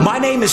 My name is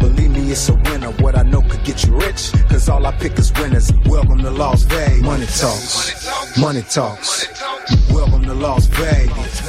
believe me, it's a winner. What I know could get you rich, because all I pick is winners. Welcome to Las Vegas. Money talks. Money talks. Welcome to Las Vegas.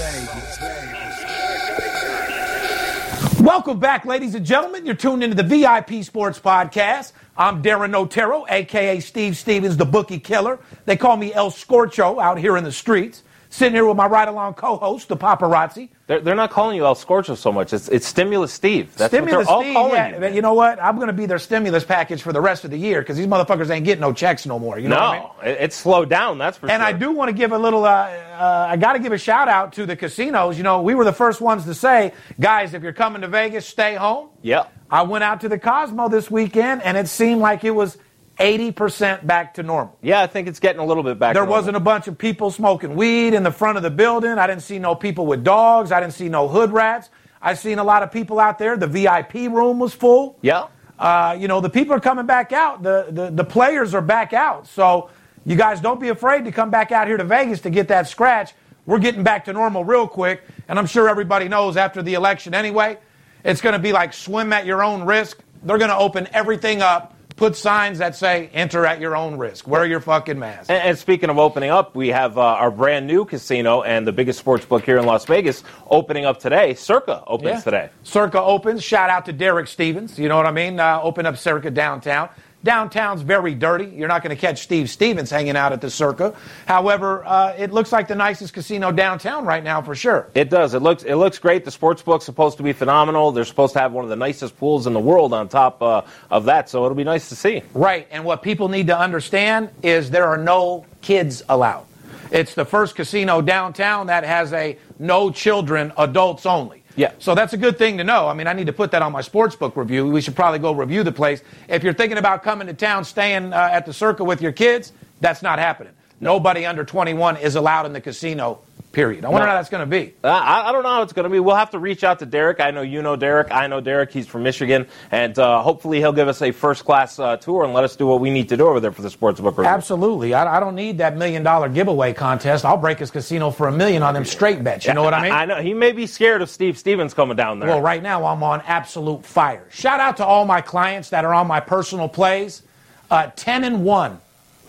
Welcome back, ladies and gentlemen. You're tuned into the VIP Sports Podcast. I'm Darren Otero, a.k.a. Steve Stevens, the Bookie Killer. They call me El Scorcho out here in the streets. Sitting here with my ride-along co-host, the paparazzi. They're not calling you El Scorcho so much. It's Stimulus Steve. That's Stimulus what they're Steve, all calling you. Man. You know what? I'm going to be their stimulus package for the rest of the year because these motherfuckers ain't getting no checks no more. You know what I mean? It's slowed down, that's for sure. And I do want to give a little, I got to give a shout-out to the casinos. You know, we were the first ones to say, guys, if you're coming to Vegas, stay home. Yeah. I went out to the Cosmo this weekend, and it seemed like it was 80% back to normal. Yeah, I think it's getting a little bit back to normal. There wasn't a bunch of people smoking weed in the front of the building. I didn't see no people with dogs. I didn't see no hood rats. I seen a lot of people out there. The VIP room was full. Yeah. The people are coming back out. The players are back out. So you guys don't be afraid to come back out here to Vegas to get that scratch. We're getting back to normal real quick. And I'm sure everybody knows after the election anyway, it's going to be like swim at your own risk. They're going to open everything up. Put signs that say, enter at your own risk. Wear your fucking mask. And speaking of opening up, we have our brand new casino and the biggest sports book here in Las Vegas opening up today. Circa opens today. Circa opens. Shout out to Derek Stevens. You know what I mean? Open up Circa downtown. Downtown's very dirty. You're not going to catch Steve Stevens hanging out at the Circa. However, it looks like the nicest casino downtown right now for sure. It does. It looks great. The sports book's supposed to be phenomenal. They're supposed to have one of the nicest pools in the world on top of that, so it'll be nice to see. Right, and what people need to understand is there are no kids allowed. It's the first casino downtown that has a no children, adults only. Yeah. So that's a good thing to know. I mean, I need to put that on my sportsbook review. We should probably go review the place. If you're thinking about coming to town, staying at the Circa with your kids, that's not happening. Nobody under 21 is allowed in the casino, period. I wonder how that's going to be. I don't know how it's going to be. We'll have to reach out to Derek. I know you know Derek. I know Derek. He's from Michigan. And hopefully he'll give us a first-class tour and let us do what we need to do over there for the sportsbook review. Absolutely. I don't need that $1 million giveaway contest. I'll break his casino for $1 million on them straight bets. You know what I mean? I know. He may be scared of Steve Stevens coming down there. Well, right now I'm on absolute fire. Shout out to all my clients that are on my personal plays. 10-1.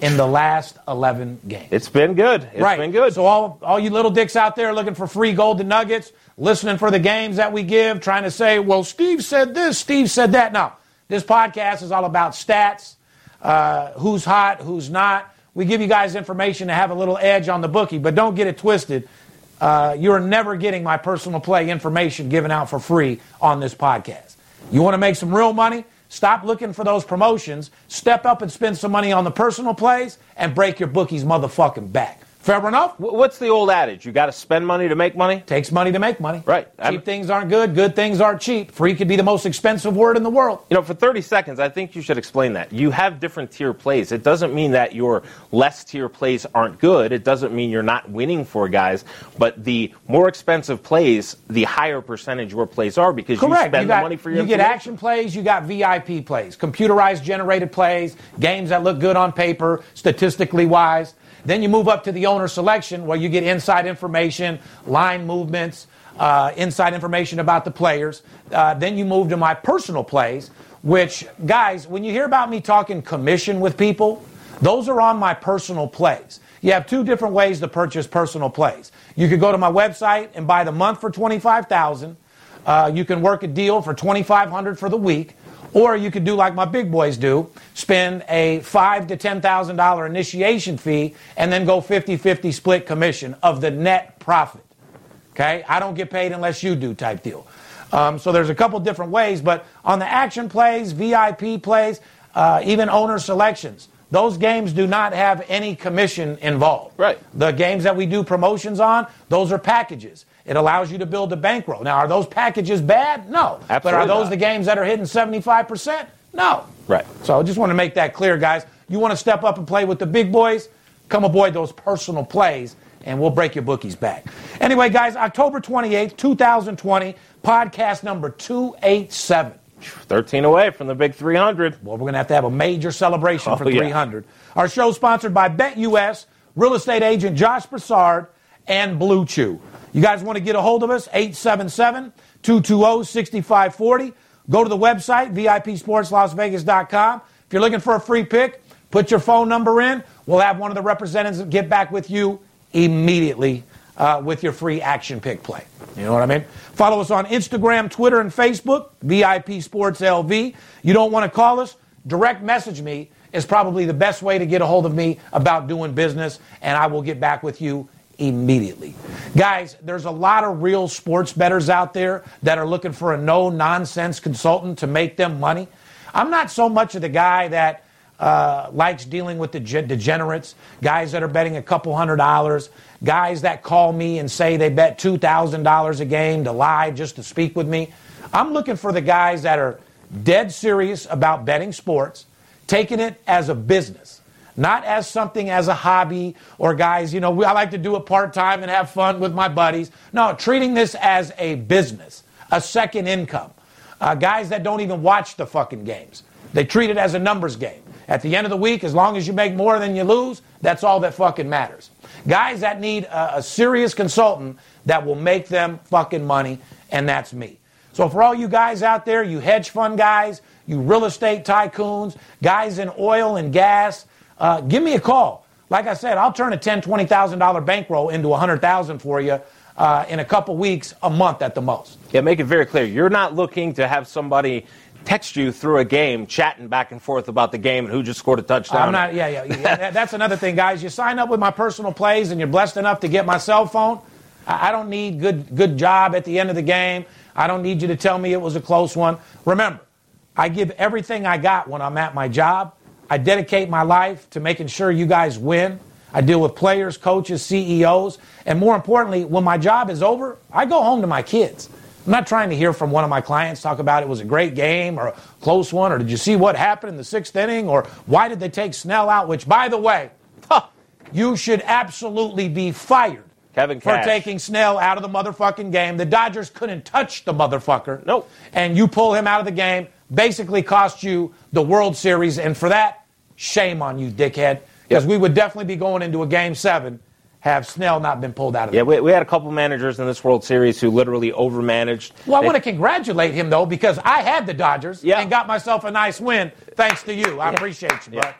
In the last 11 games. It's been good. It's been good. So all you little dicks out there looking for free golden nuggets, listening for the games that we give, trying to say, well, Steve said this, Steve said that. No, this podcast is all about stats, who's hot, who's not. We give you guys information to have a little edge on the bookie, but don't get it twisted. You're never getting my personal play information given out for free on this podcast. You want to make some real money? Stop looking for those promotions. Step up and spend some money on the personal plays and break your bookie's motherfucking back. Fair enough. What's the old adage? You got to spend money to make money? Takes money to make money. Right. Cheap things aren't good. Good things aren't cheap. Free could be the most expensive word in the world. You know, for 30 seconds, I think you should explain that. You have different tier plays. It doesn't mean that your less tier plays aren't good. It doesn't mean you're not winning for guys. But the more expensive plays, the higher percentage your plays are because correct. You spend the money for your information. You get action plays. You got VIP plays, computerized generated plays, games that look good on paper, statistically wise. Then you move up to the owner selection where you get inside information, line movements, inside information about the players. Then you move to my personal plays, which, guys, when you hear about me talking commission with people, those are on my personal plays. You have two different ways to purchase personal plays. You could go to my website and buy the month for $25,000. You can work a deal for $2,500 for the week. Or you could do like my big boys do, spend a $5,000 to $10,000 initiation fee and then go 50-50 split commission of the net profit. Okay? I don't get paid unless you do type deal. So there's a couple different ways, but on the action plays, VIP plays, even owner selections, those games do not have any commission involved. Right. The games that we do promotions on, those are packages. It allows you to build a bankroll. Now, are those packages bad? No. Absolutely but are those not. The games that are hitting 75%? No. Right. So I just want to make that clear, guys. You want to step up and play with the big boys? Come avoid those personal plays, and we'll break your bookie's back. Anyway, guys, October 28th, 2020, podcast number 287. 13 away from the big 300. Well, we're going to have a major celebration for 300. Yeah. Our show's sponsored by BetUS, real estate agent Josh Broussard, and Blue Chew. You guys want to get a hold of us, 877-220-6540. Go to the website, VIPSportsLasVegas.com. If you're looking for a free pick, put your phone number in. We'll have one of the representatives get back with you immediately with your free action pick play. You know what I mean? Follow us on Instagram, Twitter, and Facebook, VIP Sports LV. You don't want to call us? Direct message me is probably the best way to get a hold of me about doing business, and I will get back with you immediately. Guys, there's a lot of real sports bettors out there that are looking for a no-nonsense consultant to make them money. I'm not so much of the guy that likes dealing with the degenerates, guys that are betting a couple $100, guys that call me and say they bet $2,000 a game to lie just to speak with me. I'm looking for the guys that are dead serious about betting sports, taking it as a business. Not as something as a hobby or guys, you know, I like to do it part-time and have fun with my buddies. No, treating this as a business, a second income. Guys that don't even watch the fucking games. They treat it as a numbers game. At the end of the week, as long as you make more than you lose, that's all that fucking matters. Guys that need a serious consultant that will make them fucking money, and that's me. So for all you guys out there, you hedge fund guys, you real estate tycoons, guys in oil and gas, give me a call. Like I said, I'll turn a $10,000, $20,000 bankroll into $100,000 for you in a couple weeks, a month at the most. Yeah, make it very clear. You're not looking to have somebody text you through a game, chatting back and forth about the game and who just scored a touchdown. I'm not. Yeah. That's another thing, guys. You sign up with my personal plays and you're blessed enough to get my cell phone. I don't need good job at the end of the game. I don't need you to tell me it was a close one. Remember, I give everything I got when I'm at my job. I dedicate my life to making sure you guys win. I deal with players, coaches, CEOs, and more importantly, when my job is over, I go home to my kids. I'm not trying to hear from one of my clients talk about it was a great game or a close one or did you see what happened in the sixth inning or why did they take Snell out, which, by the way, you should absolutely be fired for taking Snell out of the motherfucking game. The Dodgers couldn't touch the motherfucker. Nope. And you pull him out of the game, basically cost you the World Series, and for that, shame on you, dickhead, because we would definitely be going into a Game 7 have Snell not been pulled out of it. Yeah, we had a couple managers in this World Series who literally overmanaged. Well, I want to congratulate him, though, because I had the Dodgers and got myself a nice win thanks to you. I appreciate you, bud.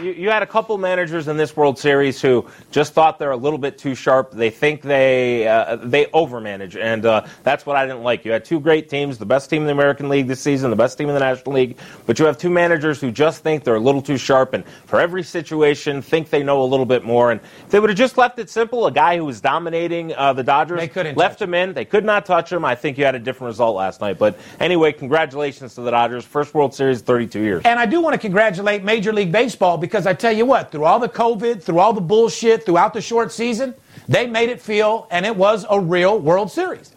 You had a couple managers in this World Series who just thought they're a little bit too sharp. They think they overmanage, and that's what I didn't like. You had two great teams, the best team in the American League this season, the best team in the National League, but you have two managers who just think they're a little too sharp and for every situation think they know a little bit more. And if they would have just left it simple, a guy who was dominating the Dodgers, left him in. They could not touch him. I think you had a different result last night. But anyway, congratulations to the Dodgers. First World Series in 32 years. And I do want to congratulate Major League Baseball football, because I tell you what, through all the COVID, through all the bullshit, throughout the short season, they made it feel, and it was a real World Series.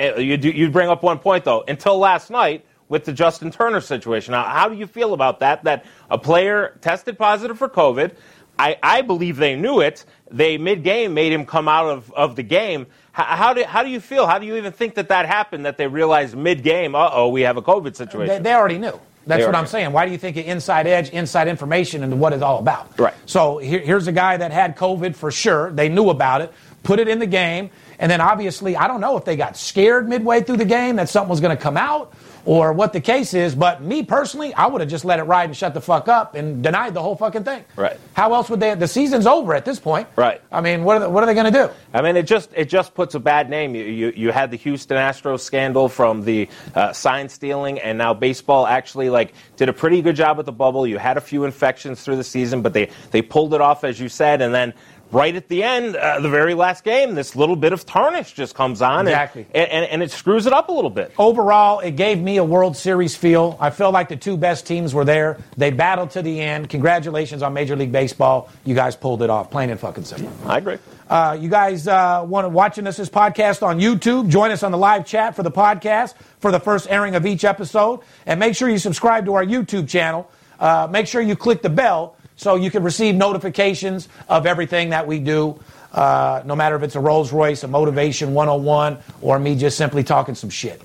You bring up one point, though. Until last night with the Justin Turner situation. Now, how do you feel about that? That a player tested positive for COVID. I believe they knew it. They mid-game made him come out of the game. How do you feel? How do you even think that happened, that they realized mid-game, uh-oh, we have a COVID situation? They already knew. That's what I'm saying. Why do you think of inside edge, inside information, and what it's all about? Right. So here's a guy that had COVID for sure. They knew about it, put it in the game, and then obviously, I don't know if they got scared midway through the game that something was going to come out or what the case is, but me personally, I would have just let it ride and shut the fuck up and denied the whole fucking thing. Right. How else would they? The season's over at this point. Right. I mean, what are they going to do? I mean, it just puts a bad name. You had the Houston Astros scandal from the sign stealing, and now baseball actually did a pretty good job with the bubble. You had a few infections through the season, but they pulled it off, as you said, and then right at the end, the very last game, this little bit of tarnish just comes on. Exactly. And it screws it up a little bit. Overall, it gave me a World Series feel. I felt like the two best teams were there. They battled to the end. Congratulations on Major League Baseball. You guys pulled it off, plain and fucking simple. I agree. You guys watching this podcast on YouTube, join us on the live chat for the podcast for the first airing of each episode. And make sure you subscribe to our YouTube channel. Make sure you click the bell so you can receive notifications of everything that we do, no matter if it's a Rolls Royce, a Motivation 101, or me just simply talking some shit.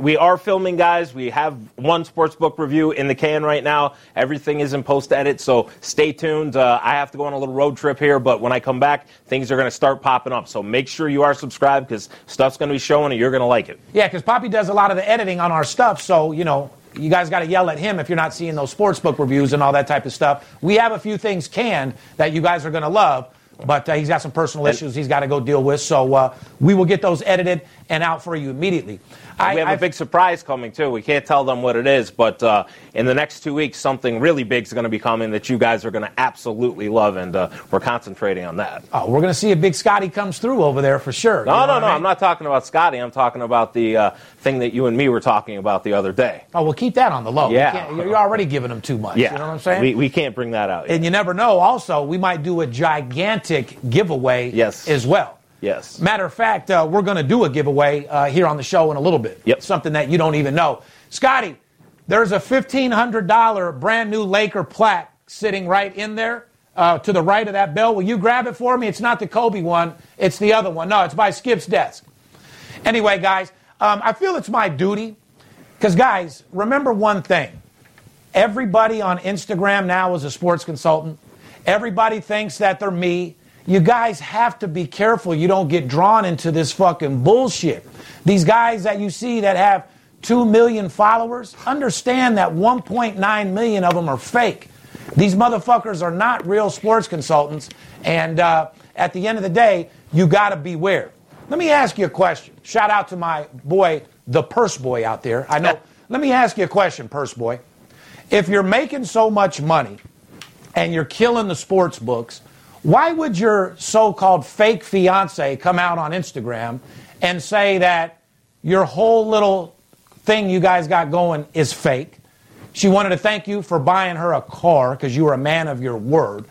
We are filming, guys. We have one sportsbook review in the can right now. Everything is in post-edit, so stay tuned. I have to go on a little road trip here, but when I come back, things are going to start popping up. So make sure you are subscribed, because stuff's going to be showing, and you're going to like it. Yeah, because Poppy does a lot of the editing on our stuff, so, you know, you guys got to yell at him if you're not seeing those sportsbook reviews and all that type of stuff. We have a few things canned that you guys are going to love, but he's got some personal issues he's got to go deal with. So we will get those edited and out for you immediately. We have a big surprise coming, too. We can't tell them what it is, but in the next 2 weeks, something really big is going to be coming that you guys are going to absolutely love, and we're concentrating on that. Oh, we're going to see if Big Scotty comes through over there for sure. No, I'm not talking about Scotty. I'm talking about the thing that you and me were talking about the other day. Oh, well, keep that on the low. Yeah. You're already giving them too much. Yeah. You know what I'm saying? We can't bring that out. And you never know. Also, we might do a gigantic giveaway as well. Yes. Matter of fact, we're going to do a giveaway here on the show in a little bit. Yep. Something that you don't even know. Scotty, there's a $1,500 brand new Laker plaque sitting right in there to the right of that bell. Will you grab it for me? It's not the Kobe one. It's the other one. No, it's by Skip's desk. Anyway, guys, I feel it's my duty because, guys, remember one thing. Everybody on Instagram now is a sports consultant. Everybody thinks that they're me. You guys have to be careful you don't get drawn into this fucking bullshit. These guys that you see that have 2 million followers, understand that 1.9 million of them are fake. These motherfuckers are not real sports consultants. And at the end of the day, you got to beware. Let me ask you a question. Shout out to my boy, the Purse Boy out there. I know. Let me ask you a question, Purse Boy. If you're making so much money and you're killing the sports books, why would your so-called fake fiance come out on Instagram and say that your whole little thing you guys got going is fake? She wanted to thank you for buying her a car because you were a man of your word.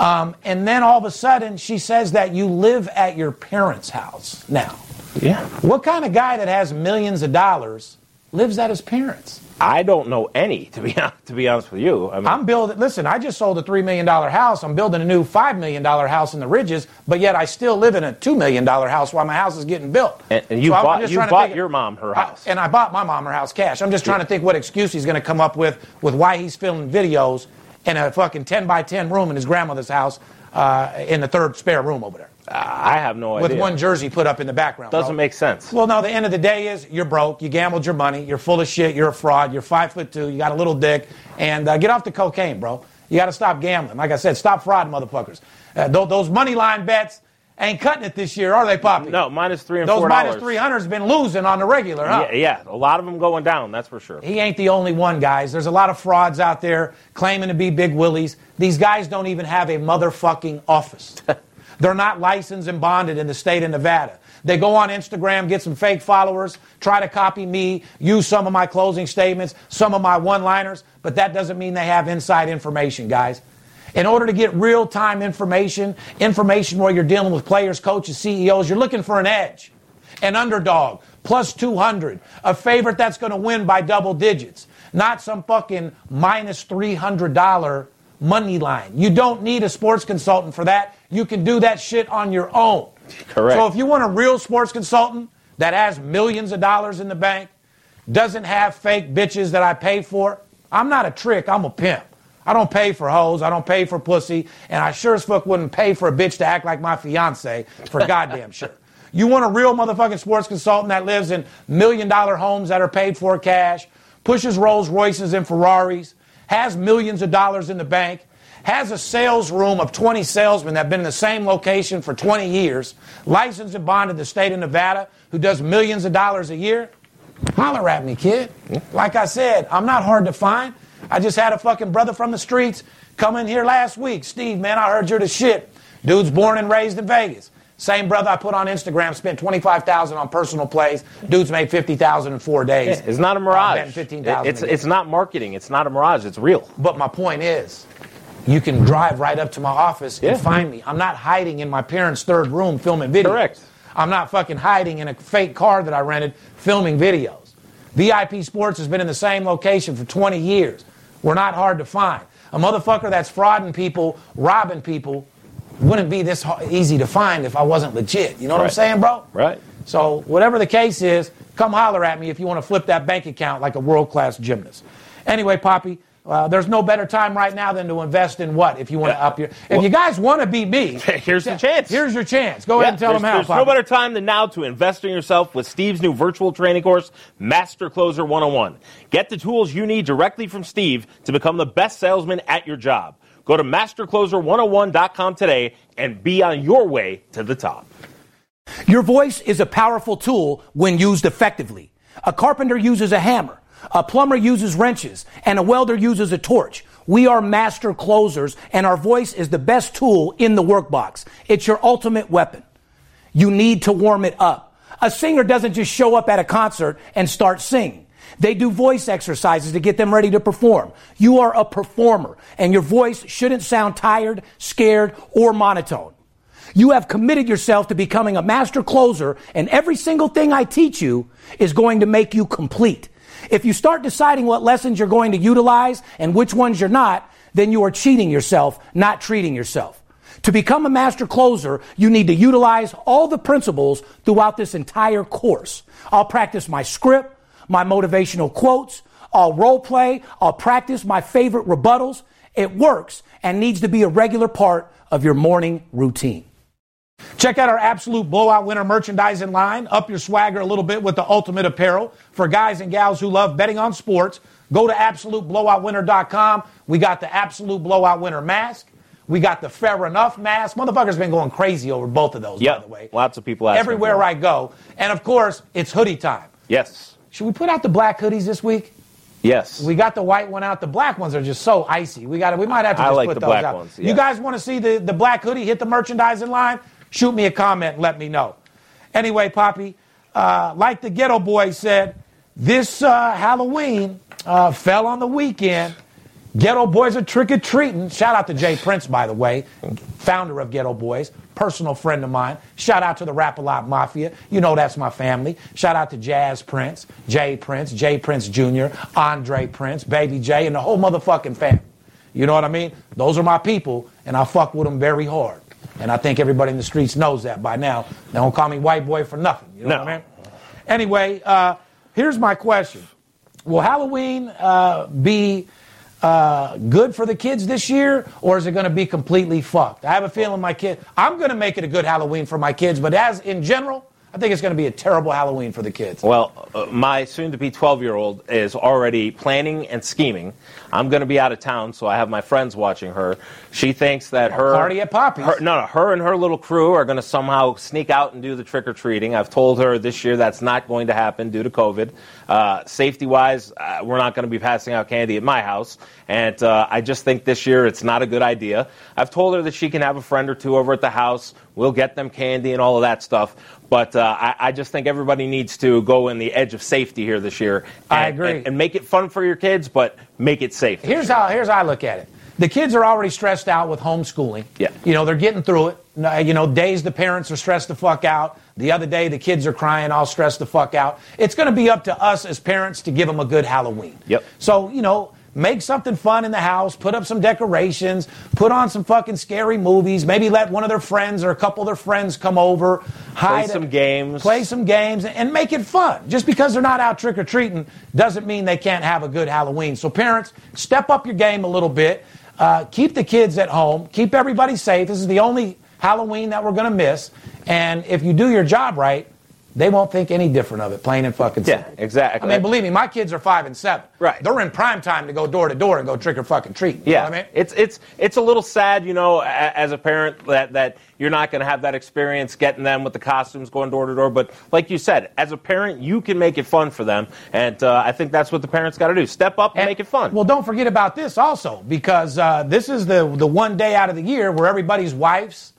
And then all of a sudden she says that you live at your parents' house now. Yeah. What kind of guy that has millions of dollars lives at his parents'? I don't know any, to be honest with you. I mean, I'm building. Listen, I just sold a $3 million house. I'm building a new $5 million house in the Ridges, but yet I still live in a $2 million house while my house is getting built. And you so bought, you bought your mom her house. And I bought my mom her house cash. I'm just trying to think what excuse he's going to come up with why he's filming videos in a fucking 10-by-10 room in his grandmother's house in the third spare room over there. I have no idea. With one jersey put up in the background. Doesn't make sense. Well, no, the end of the day is you're broke. You gambled your money. You're full of shit. You're a fraud. You're 5'2". You got a little dick. And get off the cocaine, bro. You got to stop gambling. Like I said, stop fraud, motherfuckers. Those money line bets ain't cutting it this year, are they, Poppy? No, -3 and $4. Those -300's been losing on the regular, huh? Yeah, a lot of them going down, that's for sure. He ain't the only one, guys. There's a lot of frauds out there claiming to be big willies. These guys don't even have a motherfucking office. They're not licensed and bonded in the state of Nevada. They go on Instagram, get some fake followers, try to copy me, use some of my closing statements, some of my one-liners, but that doesn't mean they have inside information, guys. in order to get real-time information where you're dealing with players, coaches, CEOs, you're looking for an edge, an underdog, plus 200, a favorite that's going to win by double digits, not some fucking minus $300 money line. You don't need a sports consultant for that. You can do that shit on your own. Correct. So if you want a real sports consultant that has millions of dollars in the bank, doesn't have fake bitches that I pay for, I'm not a trick, I'm a pimp. I don't pay for hoes, I don't pay for pussy, and I sure as fuck wouldn't pay for a bitch to act like my fiance for goddamn sure. You want a real motherfucking sports consultant that lives in million-dollar homes that are paid for cash, pushes Rolls Royces and Ferraris, has millions of dollars in the bank, has a sales room of 20 salesmen that have been in the same location for 20 years, licensed and bonded in the state of Nevada, who does millions of dollars a year. Holler at me, kid. Like I said, I'm not hard to find. I just had a fucking brother from the streets come in here last week. Steve, man, I heard you're the shit. Dude's born and raised in Vegas. Same brother I put on Instagram, spent $25,000 on personal plays. Dude's made $50,000 in 4 days. It's not a mirage. It's not marketing. It's not a mirage. It's real. But my point is, you can drive right up to my office and find me. I'm not hiding in my parents' third room filming videos. Correct. I'm not fucking hiding in a fake car that I rented filming videos. VIP Sports has been in the same location for 20 years. We're not hard to find. A motherfucker that's frauding people, robbing people, wouldn't be this easy to find if I wasn't legit. You know what I'm saying, bro? Right. So whatever the case is, come holler at me if you want to flip that bank account like a world-class gymnast. Anyway, Poppy, there's no better time right now than to invest in what? If you want to up your... If you guys want to be me... Here's your chance. Here's your chance. Go ahead and tell them how, Poppy. There's no better time than now to invest in yourself with Steve's new virtual training course, Master Closer 101. Get the tools you need directly from Steve to become the best salesman at your job. Go to MasterCloser101.com today and be on your way to the top. Your voice is a powerful tool when used effectively. A carpenter uses a hammer, a plumber uses wrenches, and a welder uses a torch. We are master closers, and our voice is the best tool in the workbox. It's your ultimate weapon. You need to warm it up. A singer doesn't just show up at a concert and start singing. They do voice exercises to get them ready to perform. You are a performer, and your voice shouldn't sound tired, scared, or monotone. You have committed yourself to becoming a master closer, and every single thing I teach you is going to make you complete. If you start deciding what lessons you're going to utilize and which ones you're not, then you are cheating yourself, not treating yourself. To become a master closer, you need to utilize all the principles throughout this entire course. I'll practice my script, my motivational quotes, I'll role play, I'll practice my favorite rebuttals. It works and needs to be a regular part of your morning routine. Check out our Absolute Blowout Winner merchandising line. Up your swagger a little bit with the ultimate apparel. For guys and gals who love betting on sports, go to AbsoluteBlowoutWinner.com. We got the Absolute Blowout Winner mask. We got the Fair Enough mask. Motherfuckers been going crazy over both of those, by the way. Lots of people asking. Everywhere I go. And, of course, it's hoodie time. Yes. Should we put out the black hoodies this week? Yes. We got the white one out. The black ones are just so icy. We might have to just put those out. I like the black ones. Yeah. You guys want to see the black hoodie hit the merchandising line? Shoot me a comment and let me know. Anyway, Poppy, like the Ghetto Boys said, this Halloween fell on the weekend. Ghetto Boys are trick-or-treating. Shout out to Jay Prince, by the way, founder of Ghetto Boys, personal friend of mine. Shout out to the Rap-A-Lot Mafia. You know that's my family. Shout out to Jazz Prince, Jay Prince, Jay Prince Jr., Andre Prince, Baby J, and the whole motherfucking family. You know what I mean? Those are my people, and I fuck with them very hard. And I think everybody in the streets knows that by now. They don't call me white boy for nothing. You know what I mean? Anyway, here's my question. Will Halloween be... good for the kids this year, or is it going to be completely fucked? I have a feeling I'm going to make it a good Halloween for my kids, but as in general, I think it's going to be a terrible Halloween for the kids. Well, my soon-to-be 12-year-old is already planning and scheming. I'm going to be out of town, so I have my friends watching her. She thinks that her... Party at Poppy's. Her and her little crew are going to somehow sneak out and do the trick-or-treating. I've told her this year that's not going to happen due to COVID. Safety-wise, we're not going to be passing out candy at my house. And I just think this year it's not a good idea. I've told her that she can have a friend or two over at the house. We'll get them candy and all of that stuff. But I just think everybody needs to go in the edge of safety here this year. I agree. And make it fun for your kids, but make it safe. Here's how I look at it. The kids are already stressed out with homeschooling. Yeah. You know, they're getting through it. You know, days the parents are stressed the fuck out. The other day the kids are crying, all stressed the fuck out. It's going to be up to us as parents to give them a good Halloween. Yep. So, you know, make something fun in the house. Put up some decorations. Put on some fucking scary movies. Maybe let one of their friends or a couple of their friends come over. Play some games and make it fun. Just because they're not out trick-or-treating doesn't mean they can't have a good Halloween. So parents, step up your game a little bit. Keep the kids at home. Keep everybody safe. This is the only Halloween that we're going to miss. And if you do your job right, they won't think any different of it, plain and fucking simple. Yeah, exactly. I mean, believe me, my kids are 5 and 7. Right. They're in prime time to go door to door and go trick or fucking treat. You know what I mean? It's a little sad, you know, as a parent that you're not going to have that experience getting them with the costumes going door to door. But like you said, as a parent, you can make it fun for them. And I think that's what the parents got to do. Step up and make it fun. Well, don't forget about this also, because this is the one day out of the year where everybody's wives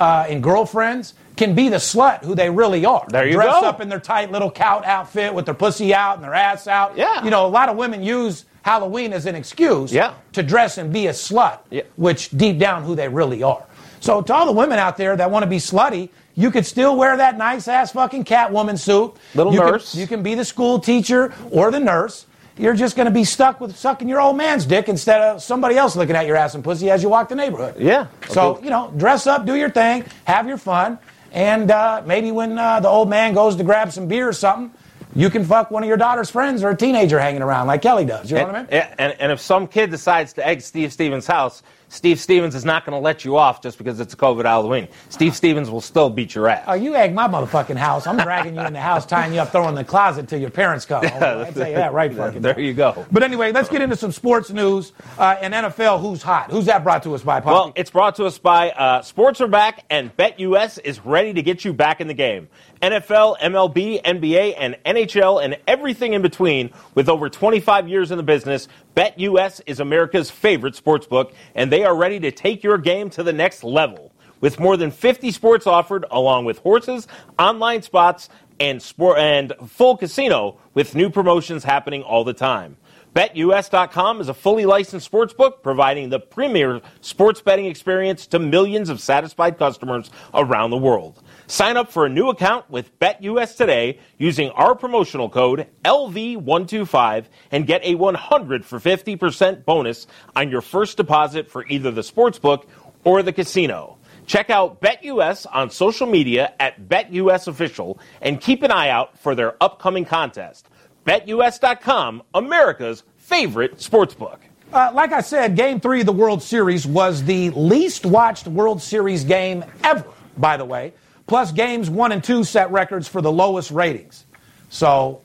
and girlfriends can be the slut who they really are. There you go. Dressed up in their tight little cow outfit with their pussy out and their ass out. Yeah. You know, a lot of women use Halloween as an excuse to dress and be a slut, which deep down who they really are. So to all the women out there that want to be slutty, you could still wear that nice-ass fucking Catwoman suit. Little nurse. You can be the school teacher or the nurse. You're just going to be stuck with sucking your old man's dick instead of somebody else looking at your ass and pussy as you walk the neighborhood. Yeah. So, you know, dress up, do your thing, have your fun. And maybe when the old man goes to grab some beer or something, you can fuck one of your daughter's friends or a teenager hanging around like Kelly does. You know what I mean? And if some kid decides to egg Steve Stevens' house, Steve Stevens is not going to let you off just because it's a COVID Halloween. Steve Stevens will still beat your ass. Oh, you egg my motherfucking house. I'm dragging you in the house, tying you up, throwing in the closet till your parents come. I tell you that right fucking there you go. But anyway, let's get into some sports news and NFL. Who's hot? Who's that brought to us by, Poppy? Well, it's brought to us by Sports Are Back, and BetUS is ready to get you back in the game. NFL, MLB, NBA, and NHL, and everything in between. With over 25 years in the business, BetUS is America's favorite sportsbook, and they are ready to take your game to the next level. With more than 50 sports offered, along with horses, online spots, and full casino, with new promotions happening all the time. BetUS.com is a fully licensed sportsbook providing the premier sports betting experience to millions of satisfied customers around the world. Sign up for a new account with BetUS today using our promotional code LV125 and get a 100 for 50% bonus on your first deposit for either the sportsbook or the casino. Check out BetUS on social media at BetUSOfficial and keep an eye out for their upcoming contest. BetUS.com, America's favorite sportsbook. Like I said, Game 3 of the World Series was the least watched World Series game ever, by the way. Plus, games 1 and 2 set records for the lowest ratings. So,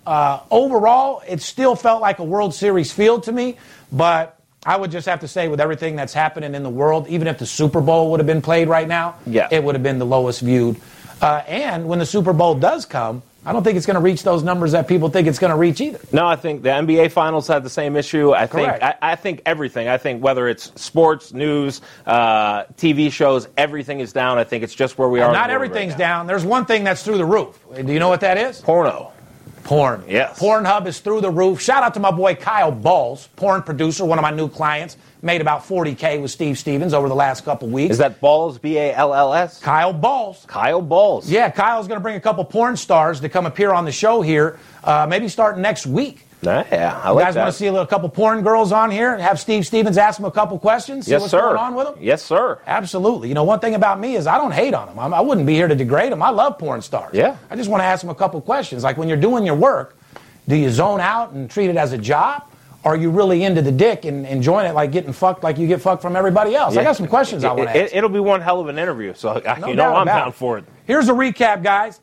overall, it still felt like a World Series field to me. But I would just have to say, with everything that's happening in the world, even if the Super Bowl would have been played right now, it would have been the lowest viewed. And when the Super Bowl does come, I don't think it's going to reach those numbers that people think it's going to reach either. No, I think the NBA Finals had the same issue. I think everything. I think whether it's sports, news, TV shows, everything is down. I think it's just where we are. Not everything's down. There's one thing that's through the roof. Do you know what that is? Porno. Porn. Yes. Pornhub is through the roof. Shout out to my boy Kyle Balls, porn producer, one of my new clients. Made about $40K with Steve Stevens over the last couple weeks. Is that Balls, B-A-L-L-S? Kyle Balls. Kyle Balls. Yeah, Kyle's going to bring a couple porn stars to come appear on the show here, maybe starting next week. Yeah, I like that. You guys want to see a couple porn girls on here and have Steve Stevens ask them a couple questions? Yes, sir. See what's going on with them? Yes, sir. Absolutely. You know, one thing about me is I don't hate on them. I wouldn't be here to degrade them. I love porn stars. Yeah. I just want to ask them a couple questions. Like, when you're doing your work, do you zone out and treat it as a job? Are you really into the dick and enjoying it like getting fucked like you get fucked from everybody else? Yeah. I got some questions I want to ask. It'll be one hell of an interview, so you know I'm down for it. Here's a recap, guys.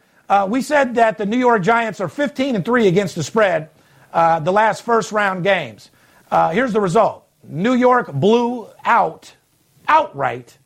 We said that the New York Giants are 15-3 against the spread the last first-round games. Here's the result. New York blew out, outright,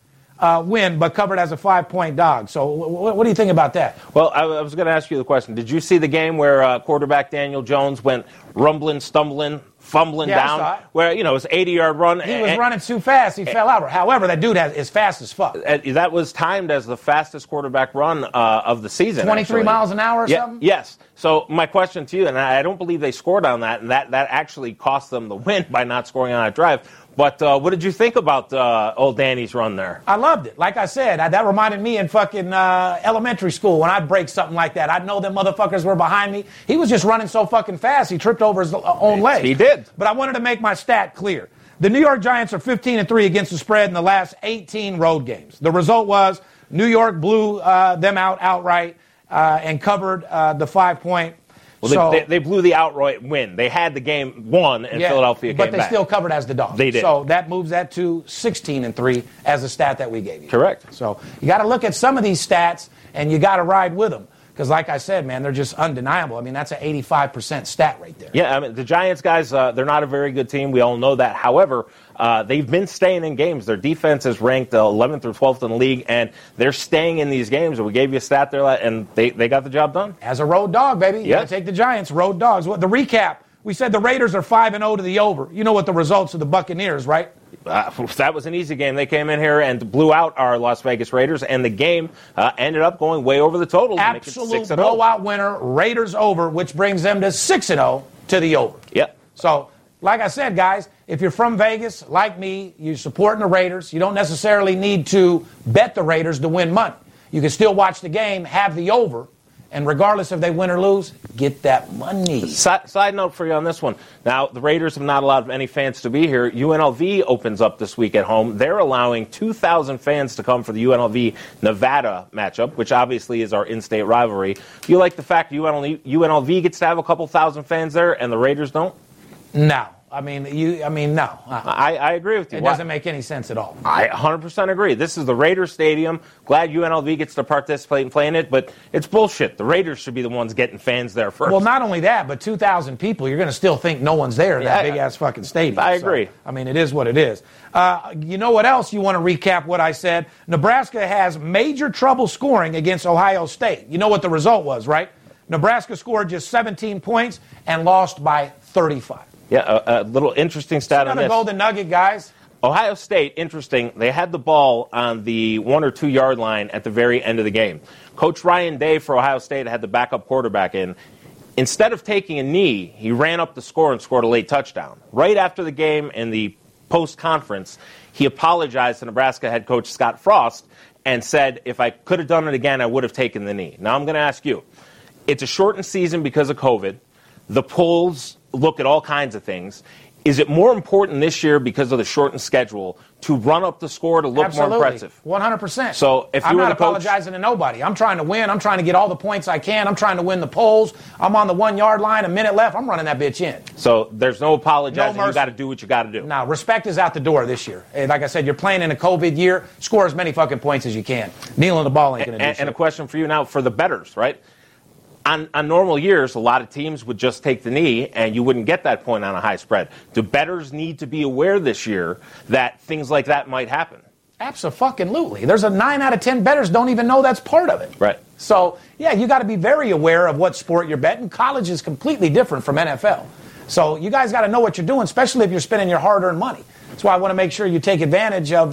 win, but covered as a 5-point dog. So what do you think about that? Well, I was going to ask you the question. Did you see the game where quarterback Daniel Jones went rumbling, stumbling, fumbling down where, you know, it was an 80-yard run. He was running too fast. He fell out. However, that dude is fast as fuck. That was timed as the fastest quarterback run of the season. 23 miles an hour or something? Yes. So my question to you, and I don't believe they scored on that, and that actually cost them the win by not scoring on that drive. But what did you think about old Danny's run there? I loved it. Like I said, that reminded me in fucking elementary school when I'd break something like that. I'd know them motherfuckers were behind me. He was just running so fucking fast, he tripped over his own leg. He did. But I wanted to make my stat clear. The New York Giants are 15-3 against the spread in the last 18 road games. The result was New York blew them out outright and covered the 5-point. Well, so, they blew the outright win. They had the game won, and Philadelphia came back. But they still covered as the dog. They did. So that moves that to 16-3 as a stat that we gave you. Correct. So you got to look at some of these stats, and you got to ride with them. Because like I said, man, they're just undeniable. I mean, that's an 85% stat right there. Yeah, I mean, the Giants guys, they're not a very good team. We all know that. However, they've been staying in games. Their defense is ranked 11th or 12th in the league, and they're staying in these games. We gave you a stat there, and they got the job done. As a road dog, baby, you got to take the Giants, road dogs. Well, the recap, we said the Raiders are 5-0 to the over. You know what the results of the Buccaneers, right? That was an easy game. They came in here and blew out our Las Vegas Raiders, and the game ended up going way over the total. Absolute blowout winner, Raiders over, which brings them to 6-0 to the over. Yep. So, like I said, guys, if you're from Vegas, like me, you're supporting the Raiders. You don't necessarily need to bet the Raiders to win money. You can still watch the game, have the over, and regardless if they win or lose, get that money. Side note for you on this one. Now, the Raiders have not allowed any fans to be here. UNLV opens up this week at home. They're allowing 2,000 fans to come for the UNLV-Nevada matchup, which obviously is our in-state rivalry. Do you like the fact UNLV gets to have a couple thousand fans there and the Raiders don't? No. No. I agree with you. It doesn't make any sense at all. I 100% agree. This is the Raiders Stadium. Glad UNLV gets to participate and play in it, but it's bullshit. The Raiders should be the ones getting fans there first. Well, not only that, but 2,000 people, you're going to still think no one's there in that big-ass fucking stadium. I agree. So, it is what it is. You know what else you want to recap what I said? Nebraska has major trouble scoring against Ohio State. You know what the result was, right? Nebraska scored just 17 points and lost by 35. Yeah, a little interesting stat on this. It's not a golden nugget, guys. Ohio State, interesting. They had the ball on the 1 or 2 yard line at the very end of the game. Coach Ryan Day for Ohio State had the backup quarterback in. Instead of taking a knee, he ran up the score and scored a late touchdown. Right after the game in the post-conference, he apologized to Nebraska head coach Scott Frost and said, if I could have done it again, I would have taken the knee. Now I'm going to ask you. It's a shortened season because of COVID. The polls look at all kinds of things. Is it more important this year because of the shortened schedule to run up the score to look more impressive? 100%. So if I'm not apologizing to nobody. I'm trying to win. I'm trying to get all the points I can. I'm trying to win the polls. I'm on the 1 yard line, a minute left. I'm running that bitch in. So there's no apologizing. No mercy. You got to do what you got to do. No, respect is out the door this year. And like I said, you're playing in a COVID year. Score as many fucking points as you can. Kneeling the ball ain't going to do shit. And a question for you now for the bettors, right? On normal years, a lot of teams would just take the knee, and you wouldn't get that point on a high spread. Do bettors need to be aware this year that things like that might happen? Abso-fucking-lutely. There's a 9 out of 10 bettors don't even know that's part of it. Right. So, yeah, you got to be very aware of what sport you're betting. College is completely different from NFL. So you guys got to know what you're doing, especially if you're spending your hard-earned money. That's why I want to make sure you take advantage of,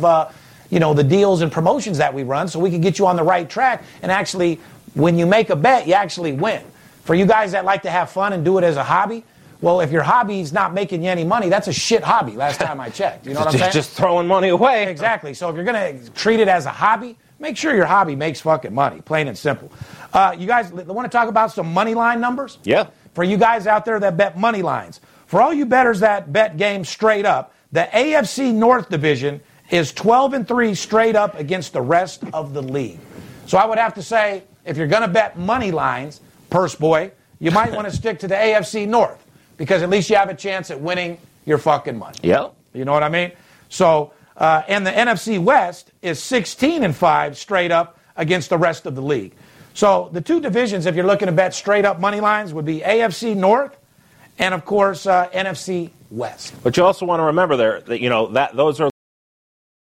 the deals and promotions that we run so we can get you on the right track and actually – when you make a bet, you actually win. For you guys that like to have fun and do it as a hobby, well, if your hobby's not making you any money, that's a shit hobby last time I checked. You know what I'm saying? Just throwing money away. Exactly. So if you're going to treat it as a hobby, make sure your hobby makes fucking money, plain and simple. You guys want to talk about some money line numbers? Yeah. For you guys out there that bet money lines, for all you bettors that bet games straight up, the AFC North Division is 12-3 straight up against the rest of the league. So I would have to say, if you're going to bet money lines, purse boy, you might want to stick to the AFC North because at least you have a chance at winning your fucking money. Yep. You know what I mean? So, and the NFC West is 16-5 straight up against the rest of the league. So the two divisions, if you're looking to bet straight up money lines, would be AFC North and, of course, NFC West. But you also want to remember there that, those are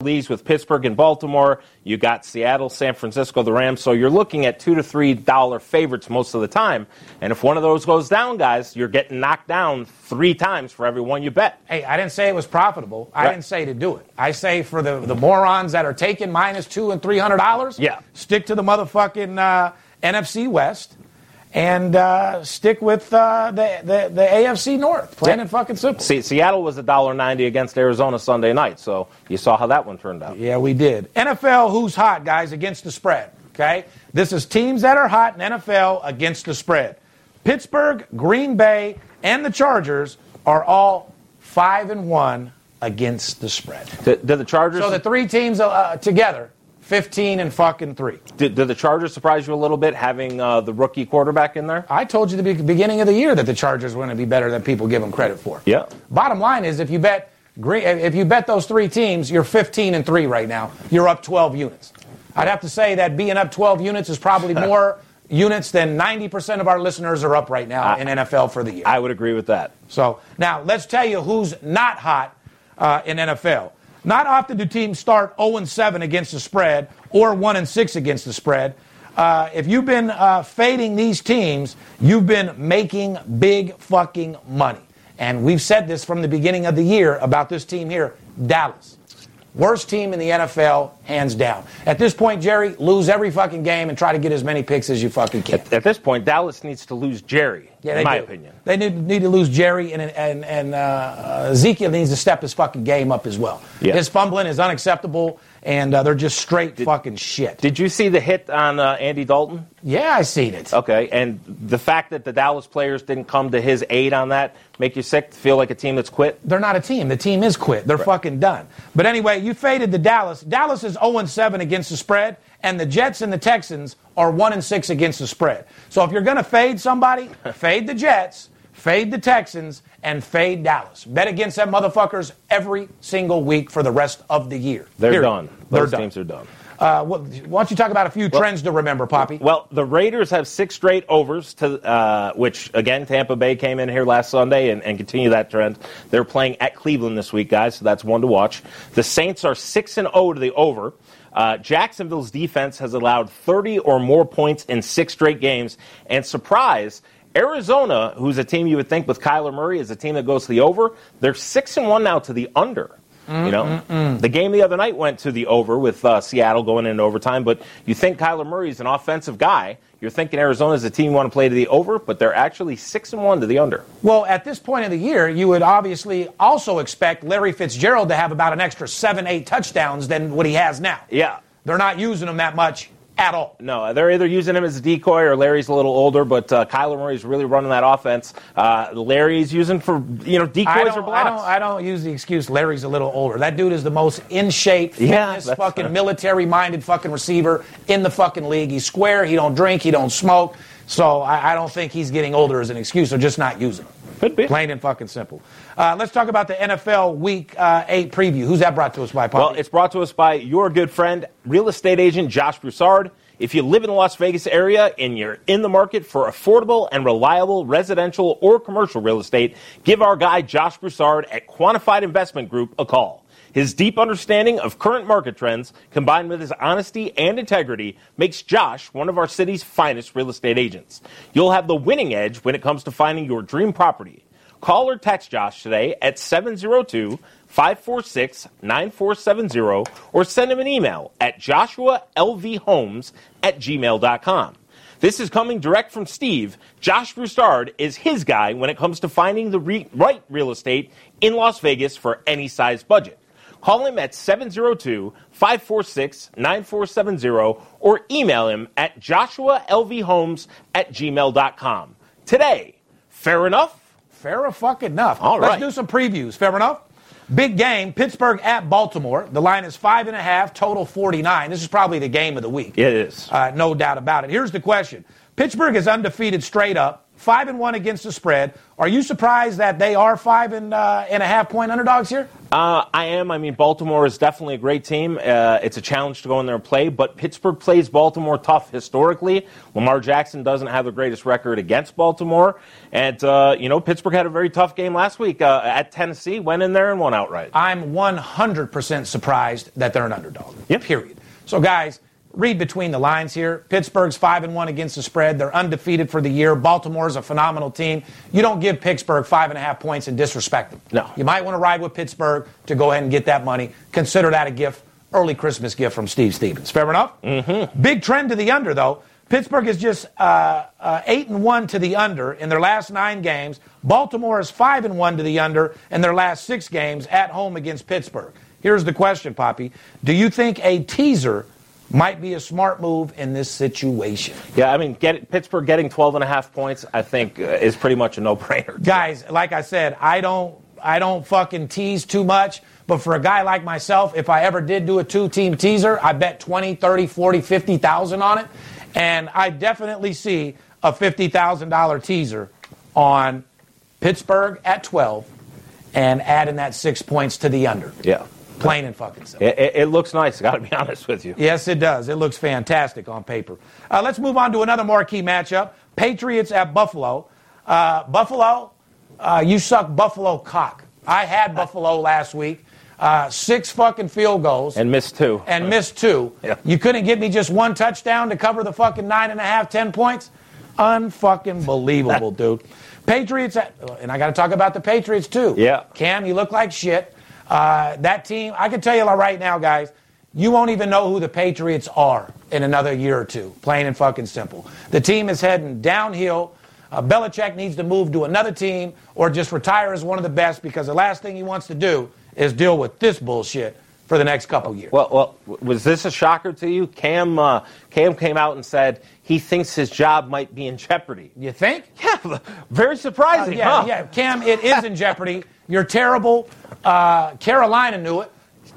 Leagues with Pittsburgh and Baltimore. You got Seattle, San Francisco, the Rams. So you're looking at $2 to $3 favorites most of the time. And if one of those goes down, guys, you're getting knocked down three times for every one you bet. Hey, I didn't say it was profitable. I didn't say to do it. I say for the morons that are taking minus $200 and $300, stick to the motherfucking NFC West. And stick with the AFC North, plain and fucking simple. See, Seattle was $1.90 against Arizona Sunday night, so you saw how that one turned out. Yeah, we did. NFL, who's hot, guys, against the spread, okay? This is teams that are hot in NFL against the spread. Pittsburgh, Green Bay, and the Chargers are all 5-1 against the spread. Do the Chargers... So the three teams together... 15-3. Did the Chargers surprise you a little bit having the rookie quarterback in there? I told you at the beginning of the year that the Chargers were going to be better than people give them credit for. Yeah. Bottom line is, if you bet those three teams, you're 15-3 right now. You're up 12 units. I'd have to say that being up 12 units is probably more units than 90% of our listeners are up right now in NFL for the year. I would agree with that. So now let's tell you who's not hot in NFL. Not often do teams start 0-7 against the spread or 1-6 against the spread. If you've been fading these teams, you've been making big fucking money. And we've said this from the beginning of the year about this team here, Dallas. Worst team in the NFL, hands down. At this point, Jerry, lose every fucking game and try to get as many picks as you fucking can. At this point, Dallas needs to lose Jerry, in my opinion. They need to lose Jerry, and Ezekiel needs to step his fucking game up as well. Yeah. His fumbling is unacceptable, and they're just straight fucking shit. Did you see the hit on Andy Dalton? Yeah, I seen it. Okay, and the fact that the Dallas players didn't come to his aid on that make you sick? Feel like a team that's quit? They're not a team. The team is quit. They're fucking done. But anyway, you faded the Dallas. Dallas is 0-7 against the spread, and the Jets and the Texans are 1-6 against the spread. So if you're going to fade somebody, fade the Jets, fade the Texans, and fade Dallas. Bet against them motherfuckers every single week for the rest of the year. They're done. Those teams are done. Why don't you talk about a few trends to remember, Poppy? Well, the Raiders have 6 straight overs, which, again, Tampa Bay came in here last Sunday and continue that trend. They're playing at Cleveland this week, guys, so that's one to watch. The Saints are 6-0 to the over. Jacksonville's defense has allowed 30 or more points in 6 straight games. And surprise, Arizona, who's a team you would think with Kyler Murray is a team that goes to the over, they're 6-1 now to the under. You know, the game the other night went to the over with Seattle going into overtime, but you think Kyler Murray's an offensive guy. You're thinking Arizona's a team you want to play to the over, but they're actually 6-1 to the under. Well, at this point of the year, you would obviously also expect Larry Fitzgerald to have about an extra 7-8 touchdowns than what he has now. Yeah. They're not using him that much at all. No, they're either using him as a decoy or Larry's a little older, but Kyler Murray's really running that offense. Larry's using for, decoys or blocks. I don't use the excuse Larry's a little older. That dude is the most in-shape, fitness, fucking military-minded fucking receiver in the fucking league. He's square. He don't drink. He don't smoke. So I don't think he's getting older as an excuse. They're just not using him. Could be. Plain and fucking simple. Let's talk about the NFL Week 8 preview. Who's that brought to us by, Poppy? Well, it's brought to us by your good friend, real estate agent Josh Broussard. If you live in the Las Vegas area and you're in the market for affordable and reliable residential or commercial real estate, give our guy Josh Broussard at Quantified Investment Group a call. His deep understanding of current market trends, combined with his honesty and integrity, makes Josh one of our city's finest real estate agents. You'll have the winning edge when it comes to finding your dream property. Call or text Josh today at 702-546-9470 or send him an email at joshualvhomes@gmail.com. This is coming direct from Steve. Josh Broussard is his guy when it comes to finding the right real estate in Las Vegas for any size budget. Call him at 702-546-9470 or email him at joshualvhomes@gmail.com. Today, fair enough? Fair enough. All right. Let's do some previews. Fair enough? Big game, Pittsburgh at Baltimore. The line is 5.5, total 49. This is probably the game of the week. It is. No doubt about it. Here's the question. Pittsburgh is undefeated straight up, 5-1 against the spread. Are you surprised that they are 5.5-point underdogs here? I am. I mean, Baltimore is definitely a great team. It's a challenge to go in there and play, but Pittsburgh plays Baltimore tough historically. Lamar Jackson doesn't have the greatest record against Baltimore. And, Pittsburgh had a very tough game last week at Tennessee, went in there and won outright. I'm 100% surprised that they're an underdog, period. So, guys, read between the lines here. Pittsburgh's 5-1 against the spread. They're undefeated for the year. Baltimore's a phenomenal team. You don't give Pittsburgh 5.5 points and disrespect them. No. You might want to ride with Pittsburgh to go ahead and get that money. Consider that a gift, early Christmas gift from Steve Stevens. Fair enough? Mm-hmm. Big trend to the under, though. Pittsburgh is just 8-1 to the under in their last 9 games. Baltimore is 5-1 to the under in their last 6 games at home against Pittsburgh. Here's the question, Poppy. Do you think a teaser might be a smart move in this situation? Yeah, I mean, Pittsburgh getting 12.5 points, I think, is pretty much a no-brainer. Guys, like I said, I don't fucking tease too much, but for a guy like myself, if I ever did do a 2-team teaser, I bet 20, 30, 40, 50,000 on it, and I definitely see a $50,000 teaser on Pittsburgh at 12 and adding that 6 points to the under. Yeah. Plain and fucking simple. It looks nice, I got to be honest with you. Yes, it does. It looks fantastic on paper. Let's move on to another marquee matchup. Patriots at Buffalo. Buffalo, you suck Buffalo cock. I had Buffalo last week. 6 fucking field goals. And missed 2. Yeah. You couldn't get me just 1 touchdown to cover the fucking 9.5, 10 points? Unfucking believable, dude. Patriots at, and I got to talk about the Patriots, too. Yeah. Cam, you look like shit. That team, I can tell you right now, guys, you won't even know who the Patriots are in another year or two, plain and fucking simple. The team is heading downhill. Belichick needs to move to another team or just retire as one of the best, because the last thing he wants to do is deal with this bullshit for the next couple years. Well, was this a shocker to you? Cam came out and said he thinks his job might be in jeopardy. You think? Yeah, very surprising. Yeah, Cam, it is in jeopardy. You're terrible. Carolina knew it.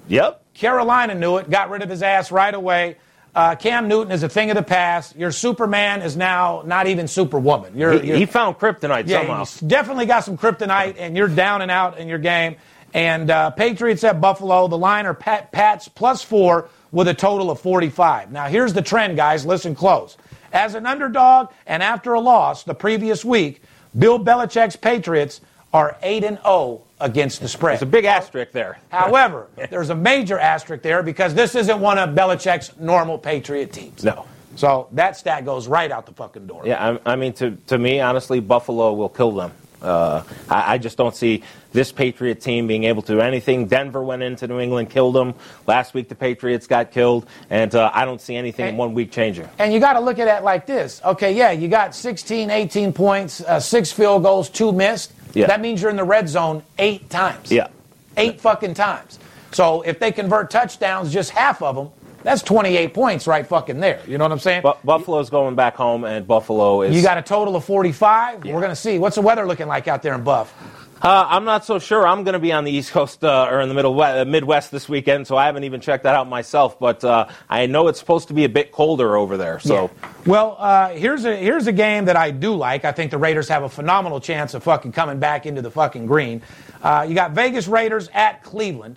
Yep. Carolina knew it. Got rid of his ass right away. Cam Newton is a thing of the past. Your Superman is now not even Superwoman. He found kryptonite somehow. He's definitely got some kryptonite, and you're down and out in your game. And Patriots at Buffalo, the line are Pats +4 with a total of 45. Now, here's the trend, guys. Listen close. As an underdog and after a loss the previous week, Bill Belichick's Patriots are 8-0 against the spread. There's a big asterisk there. However, there's a major asterisk there because this isn't one of Belichick's normal Patriot teams. No. So that stat goes right out the fucking door. Yeah, I mean, to me, honestly, Buffalo will kill them. I just don't see this Patriot team being able to do anything. Denver went into New England, killed them. Last week the Patriots got killed, and I don't see anything in one week changing. And you got to look at it like this. Okay, yeah, you got 16, 18 points, 6 field goals, 2 missed. Yeah. That means you're in the red zone 8 times. Yeah. 8 fucking times. So if they convert touchdowns, just half of them, that's 28 points right fucking there. You know what I'm saying? Buffalo's going back home, and Buffalo is... You got a total of 45? Yeah. We're going to see. What's the weather looking like out there in Buff? I'm not so sure. I'm going to be on the East Coast or in the Midwest this weekend, so I haven't even checked that out myself. But I know it's supposed to be a bit colder over there. So, yeah. Well, here's a game that I do like. I think the Raiders have a phenomenal chance of fucking coming back into the fucking green. You got Vegas Raiders at Cleveland.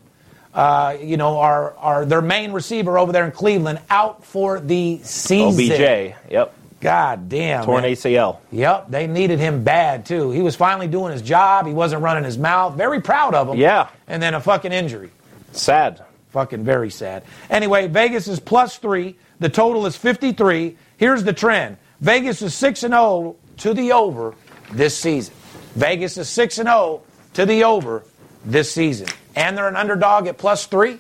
Their main receiver over there in Cleveland out for the season. OBJ, yep. God damn. Torn ACL. Yep, they needed him bad, too. He was finally doing his job. He wasn't running his mouth. Very proud of him. Yeah. And then a fucking injury. Sad. Fucking very sad. Anyway, Vegas is +3. The total is 53. Here's the trend. Vegas is 6-0 to the over this season. Vegas is 6-0 to the over this season. And they're an underdog at +3.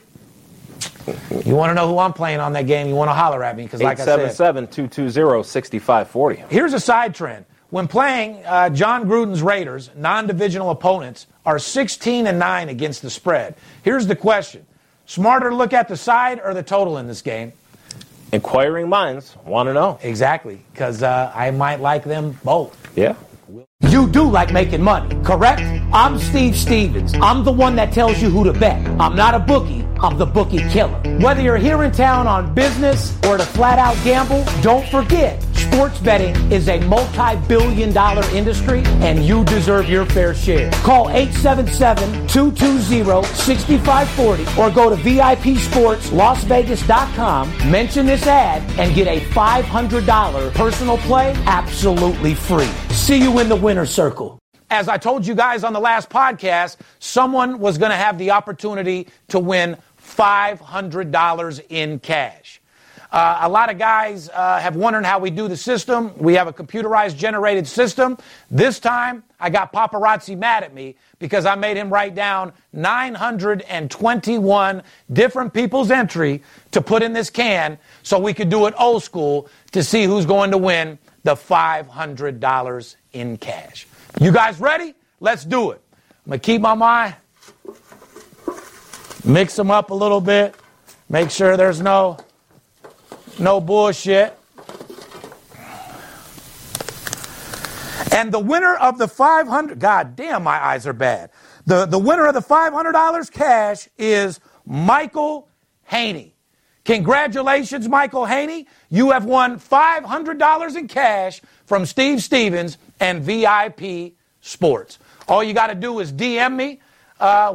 You want to know who I'm playing on that game, you want to holler at me. Because like I said, 877-220-6540. Here's a side trend. When playing John Gruden's Raiders, non-divisional opponents are 16-9 against the spread. Here's the question. Smarter look at the side or the total in this game? Inquiring minds want to know. Exactly, because I might like them both. Yeah. You do like making money, correct? I'm Steve Stevens. I'm the one that tells you who to bet. I'm not a bookie. I'm the Bookie Killer. Whether you're here in town on business or to flat out gamble, don't forget, sports betting is a multi-billion-dollar industry, and you deserve your fair share. Call 877-220-6540 or go to VIPSportsLasVegas.com, mention this ad, and get a $500 personal play absolutely free. See you in the winner's circle. As I told you guys on the last podcast, someone was going to have the opportunity to win $500 in cash. A lot of guys have wondered how we do the system. We have a computerized generated system. This time, I got paparazzi mad at me because I made him write down 921 different people's entry to put in this can so we could do it old school to see who's going to win the $500 in cash. You guys ready? Let's do it. I'm going to keep my mind, mix them up a little bit, make sure there's no bullshit. And the winner of the $500, God damn, my eyes are bad. The winner of the $500 cash is Michael Haney. Congratulations, Michael Haney. You have won $500 in cash from Steve Stevens and VIP Sports. All you got to do is DM me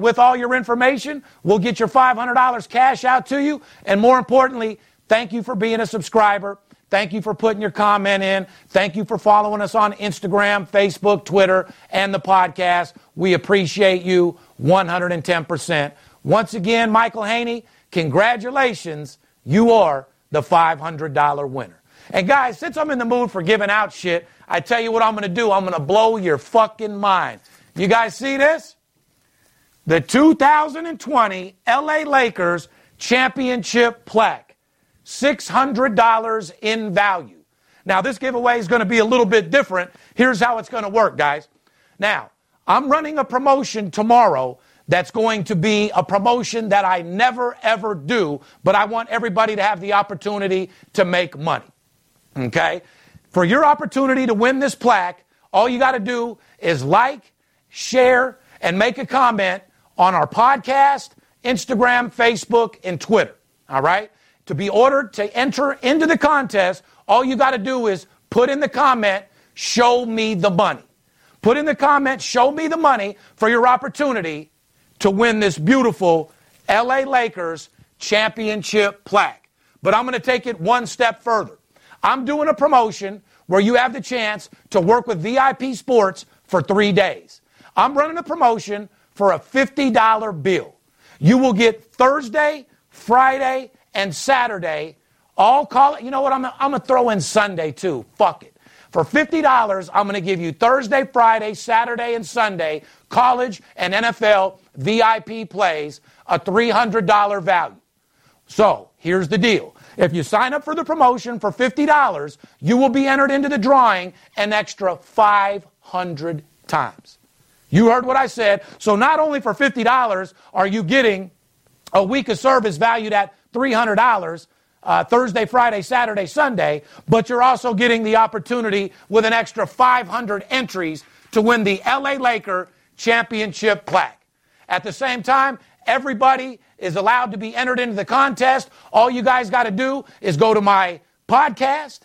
with all your information. We'll get your $500 cash out to you. And more importantly, thank you for being a subscriber. Thank you for putting your comment in. Thank you for following us on Instagram, Facebook, Twitter, and the podcast. We appreciate you 110%. Once again, Michael Haney, congratulations. You are the $500 winner. And guys, since I'm in the mood for giving out shit, I tell you what I'm going to do. I'm going to blow your fucking mind. You guys see this? The 2020 LA Lakers championship plaque, $600 in value. Now, this giveaway is going to be a little bit different. Here's how it's going to work, guys. Now, I'm running a promotion tomorrow that's going to be a promotion that I never, ever do, but I want everybody to have the opportunity to make money, okay? For your opportunity to win this plaque, all you got to do is like, share, and make a comment on our podcast, Instagram, Facebook, and Twitter. All right? To be ordered to enter into the contest, all you got to do is put in the comment, show me the money. Put in the comment, show me the money for your opportunity to win this beautiful LA Lakers championship plaque. But I'm going to take it one step further. I'm doing a promotion where you have the chance to work with VIP Sports for 3 days. I'm running a promotion for a $50 bill. You will get Thursday, Friday, and Saturday. All call it. You know what? I'm going to throw in Sunday, too. Fuck it. For $50, I'm going to give you Thursday, Friday, Saturday, and Sunday, college and NFL VIP plays, a $300 value. So here's the deal. If you sign up for the promotion for $50, you will be entered into the drawing an extra 500 times. You heard what I said. So not only for $50 are you getting a week of service valued at $300, Thursday, Friday, Saturday, Sunday, but you're also getting the opportunity with an extra 500 entries to win the LA Laker championship plaque. At the same time, everybody is allowed to be entered into the contest. All you guys got to do is go to my podcast,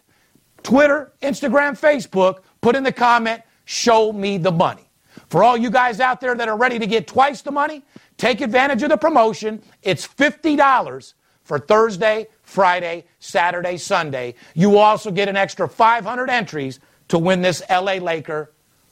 Twitter, Instagram, Facebook, put in the comment, show me the money. For all you guys out there that are ready to get twice the money, take advantage of the promotion. It's $50 for Thursday, Friday, Saturday, Sunday. You will also get an extra 500 entries to win this LA Laker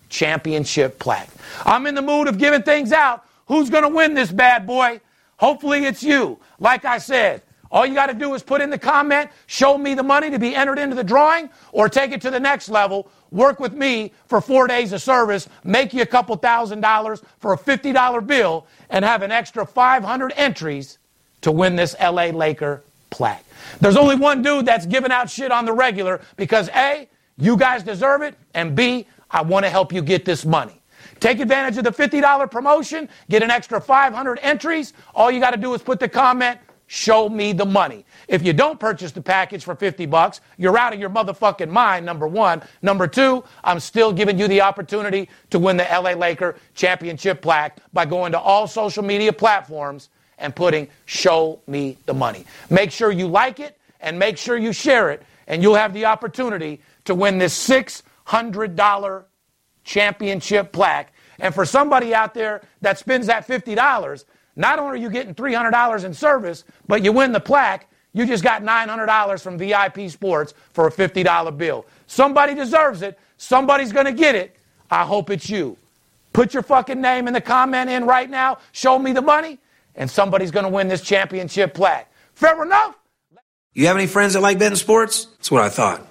championship plaque. I'm in the mood of giving things out. Who's going to win this bad boy? Hopefully it's you. Like I said, all you got to do is put in the comment, show me the money to be entered into the drawing, or take it to the next level. Work with me for 4 days of service, make you a couple $1,000 for a $50 bill, and have an extra 500 entries to win this LA Laker plaque. There's only one dude that's giving out shit on the regular because A, you guys deserve it, and B, I want to help you get this money. Take advantage of the $50 promotion. Get an extra 500 entries. All you got to do is put the comment, Show me the money. If you don't purchase the package for $50, you're out of your motherfucking mind, number one. Number two, I'm still giving you the opportunity to win the LA Laker championship plaque by going to all social media platforms and putting show me the money. Make sure you like it and make sure you share it, and you'll have the opportunity to win this $600 championship plaque. And for somebody out there that spends that $50, not only are you getting $300 in service, but you win the plaque, you just got $900 from VIP Sports for a $50 bill. Somebody deserves it. Somebody's going to get it. I hope it's you. Put your fucking name in the comment in right now. Show me the money, and somebody's going to win this championship plaque. Fair enough? You have any friends that like betting sports? That's what I thought.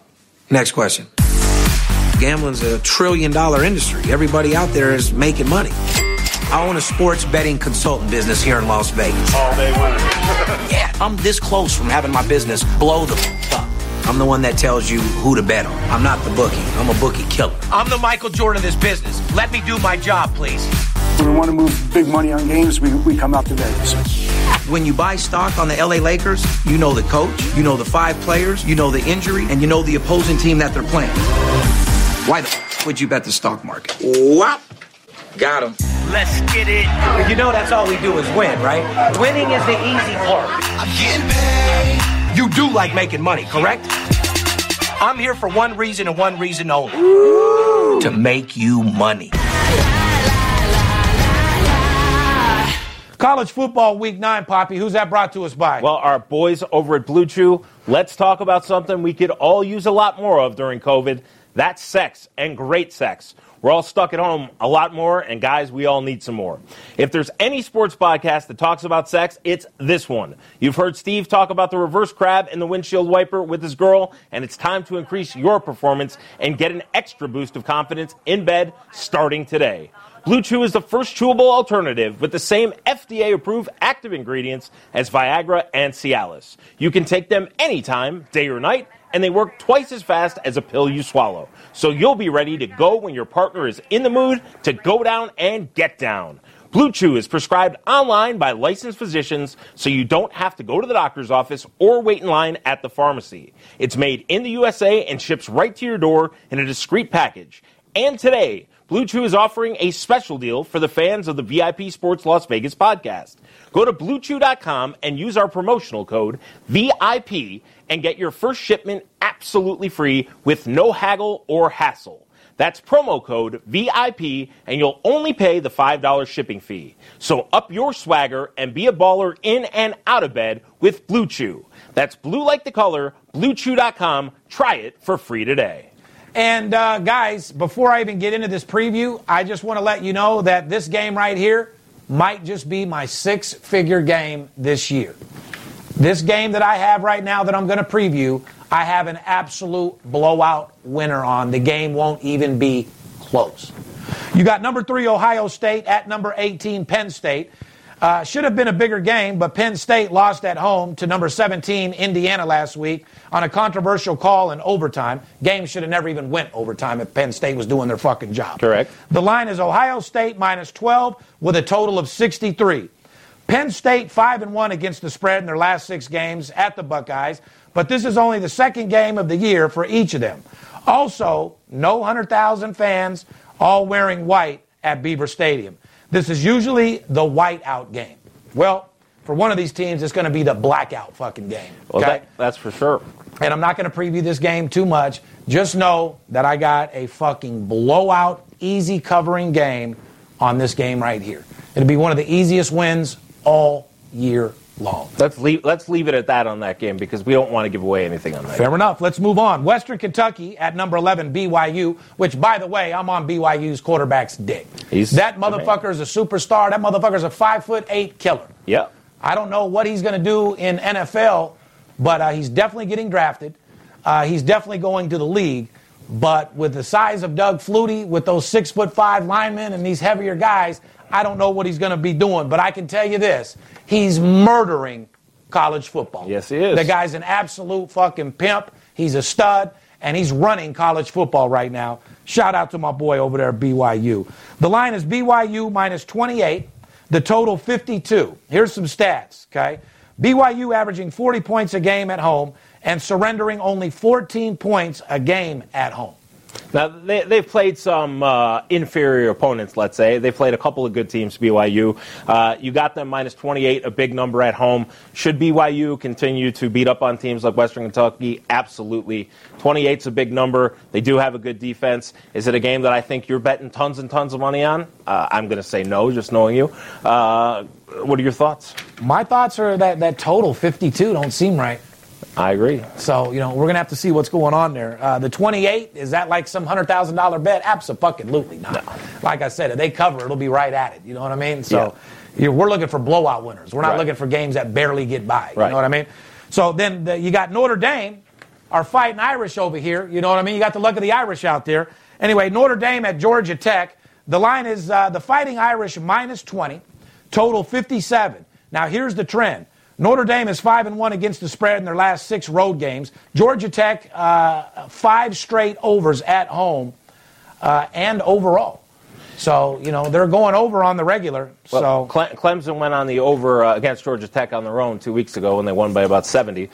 Next question. Gambling's a $1 trillion industry. Everybody out there is making money. I own a sports betting consultant business here in Las Vegas. All day winning. Yeah, I'm this close from having my business blow the up. I'm the one that tells you who to bet on. I'm not the bookie. I'm a bookie killer. I'm the Michael Jordan of this business. Let me do my job, please. When we want to move big money on games, we come out to Vegas. When you buy stock on the LA Lakers, you know the coach, you know the 5 players, you know the injury, and you know the opposing team that they're playing. Why the f*** would you bet the stock market? What? Got him. Let's get it. You know that's all we do is win, right? Winning is the easy part. I'm getting paid. You do like making money, correct? I'm here for one reason and one reason only. Ooh. To make you money. College Football Week 9, Poppy. Who's that brought to us by? Well, our boys over at Blue Chew. Let's talk about something we could all use a lot more of during COVID. That's sex, and great sex. We're all stuck at home a lot more, and guys, we all need some more. If there's any sports podcast that talks about sex, it's this one. You've heard Steve talk about the reverse crab and the windshield wiper with his girl, and it's time to increase your performance and get an extra boost of confidence in bed starting today. Blue Chew is the first chewable alternative with the same FDA-approved active ingredients as Viagra and Cialis. You can take them anytime, day or night, and they work twice as fast as a pill you swallow. So you'll be ready to go when your partner is in the mood to go down and get down. Blue Chew is prescribed online by licensed physicians, so you don't have to go to the doctor's office or wait in line at the pharmacy. It's made in the USA and ships right to your door in a discreet package. And today, Blue Chew is offering a special deal for the fans of the VIP Sports Las Vegas podcast. Go to BlueChew.com and use our promotional code VIP and get your first shipment absolutely free with no haggle or hassle. That's promo code VIP, and you'll only pay the $5 shipping fee. So up your swagger and be a baller in and out of bed with Blue Chew. That's blue like the color, BlueChew.com. Try it for free today. And, guys, before I even get into this preview, I just want to let you know that this game right here might just be my 6-figure game this year. This game that I have right now that I'm going to preview, I have an absolute blowout winner on. The game won't even be close. You got number 3 Ohio State at number 18 Penn State. Should have been a bigger game, but Penn State lost at home to number 17 Indiana last week on a controversial call in overtime. Game should have never even went overtime if Penn State was doing their fucking job. Correct. The line is Ohio State minus 12 with a total of 63. Penn State 5-1 against the spread in their last 6 games at the Buckeyes, but this is only the second game of the year for each of them. Also, no 100,000 fans, all wearing white at Beaver Stadium. This is usually the whiteout game. Well, for one of these teams, it's going to be the blackout fucking game. Okay? Well, that's for sure. And I'm not going to preview this game too much. Just know that I got a fucking blowout, easy covering game on this game right here. It'll be one of the easiest wins all year long. Let's leave it at that on that game because we don't want to give away anything on that. Fair enough. Let's move on. Western Kentucky at number 11, BYU, which, by the way, I'm on BYU's quarterback's dick. That motherfucker is a superstar. That motherfucker is a 5'8" killer. Yeah. I don't know what he's going to do in NFL, but he's definitely getting drafted. He's definitely going to the league. But with the size of Doug Flutie, with those 6'5" linemen and these heavier guys, I don't know what he's going to be doing, but I can tell you this. He's murdering college football. Yes, he is. The guy's an absolute fucking pimp. He's a stud, and he's running college football right now. Shout out to my boy over there at BYU. The line is BYU minus 28, the total 52. Here's some stats, okay? BYU averaging 40 points a game at home and surrendering only 14 points a game at home. Now, they've played some inferior opponents, let's say. They've played a couple of good teams, BYU. You got them minus 28, a big number at home. Should BYU continue to beat up on teams like Western Kentucky? Absolutely. 28's a big number. They do have a good defense. Is it a game that I think you're betting tons and tons of money on? I'm going to say no, just knowing you. What are your thoughts? My thoughts are that total, 52, don't seem right. I agree. So, we're going to have to see what's going on there. The 28, is that like some $100,000 bet? Absolutely not. No. Like I said, if they cover, it'll be right at it. You know what I mean? So we're looking for blowout winners. We're not looking for games that barely get by. You know what I mean? So then you got Notre Dame, our fighting Irish over here. You know what I mean? You got the luck of the Irish out there. Anyway, Notre Dame at Georgia Tech. The line is the fighting Irish minus 20, total 57. Now, here's the trend. Notre Dame is 5-1 against the spread in their last 6 road games. Georgia Tech, 5 straight overs at home and overall. So, they're going over on the regular. Well, so Clemson went on the over against Georgia Tech on their own 2 weeks ago when they won by about 70.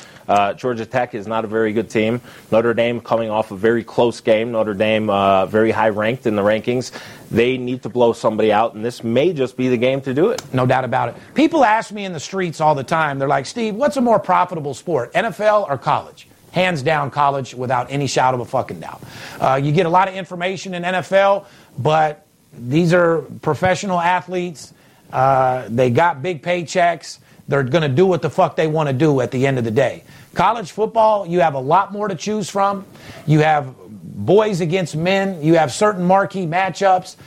Georgia Tech is not a very good team. Notre Dame coming off a very close game. Notre Dame very high ranked in the rankings. They need to blow somebody out, and this may just be the game to do it. No doubt about it. People ask me in the streets all the time. They're like, Steve, what's a more profitable sport, NFL or college? Hands down, college without any shadow of a fucking doubt. You get a lot of information in NFL, but these are professional athletes. They got big paychecks. They're going to do what the fuck they want to do at the end of the day. College football, you have a lot more to choose from. You have boys against men. You have certain marquee matchups.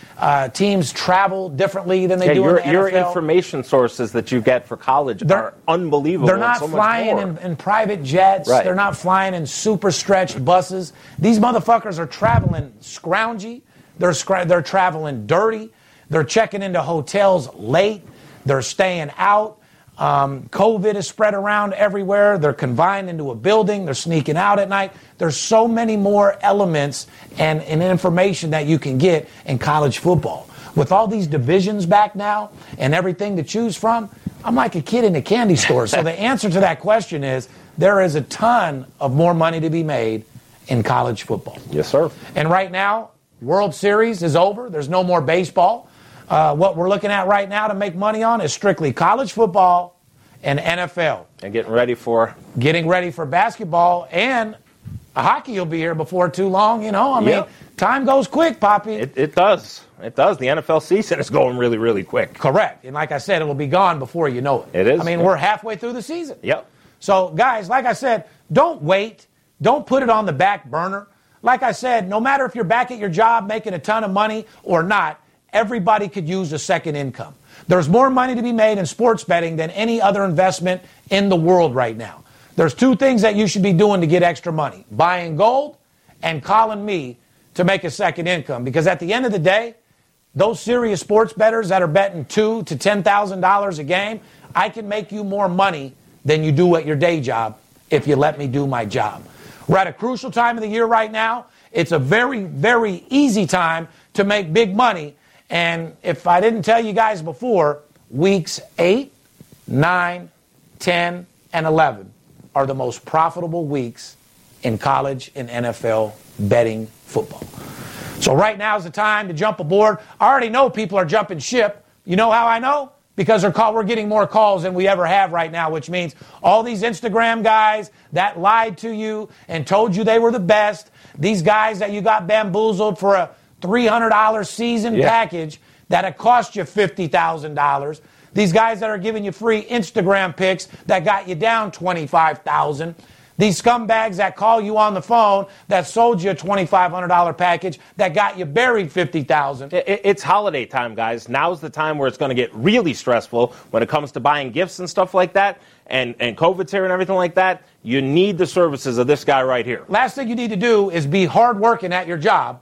Teams travel differently than they do in the NFL. Your information sources that you get for college are unbelievable. They're not flying in private jets. Right. They're not flying in super stretched buses. These motherfuckers are traveling scroungy. They're traveling dirty. They're checking into hotels late. They're staying out. COVID is spread around everywhere. They're confined into a building. They're sneaking out at night. There's so many more elements and information that you can get in college football. With all these divisions back now and everything to choose from, I'm like a kid in a candy store. So the answer to that question is there is a ton of more money to be made in college football. Yes, sir. And right now, World Series is over. There's no more baseball. What we're looking at right now to make money on is strictly college football and NFL. And getting ready for basketball, and hockey will be here before too long. Time goes quick, Poppy. It does. It does. The NFL season is going really, really quick. Correct. And like I said, it will be gone before you know it. It is. I mean, we're halfway through the season. Yep. So, guys, like I said, don't wait. Don't put it on the back burner. Like I said, no matter if you're back at your job making a ton of money or not, everybody could use a second income. There's more money to be made in sports betting than any other investment in the world right now. There's 2 things that you should be doing to get extra money: buying gold and calling me to make a second income. Because at the end of the day, those serious sports bettors that are betting $2,000 to $10,000 a game, I can make you more money than you do at your day job if you let me do my job. We're at a crucial time of the year right now. It's a very, very easy time to make big money. And if I didn't tell you guys before, weeks 8, 9, 10, and 11 are the most profitable weeks in college and NFL betting football. So right now is the time to jump aboard. I already know people are jumping ship. You know how I know? Because we're getting more calls than we ever have right now, which means all these Instagram guys that lied to you and told you they were the best, these guys that you got bamboozled for a $300 season package that had cost you $50,000, these guys that are giving you free Instagram pics that got you down $25,000, these scumbags that call you on the phone that sold you a $2,500 package that got you buried $50,000. It's holiday time, guys. Now's the time where it's going to get really stressful when it comes to buying gifts and stuff like that, and COVID's here and everything like that. You need the services of this guy right here. Last thing you need to do is be hardworking at your job,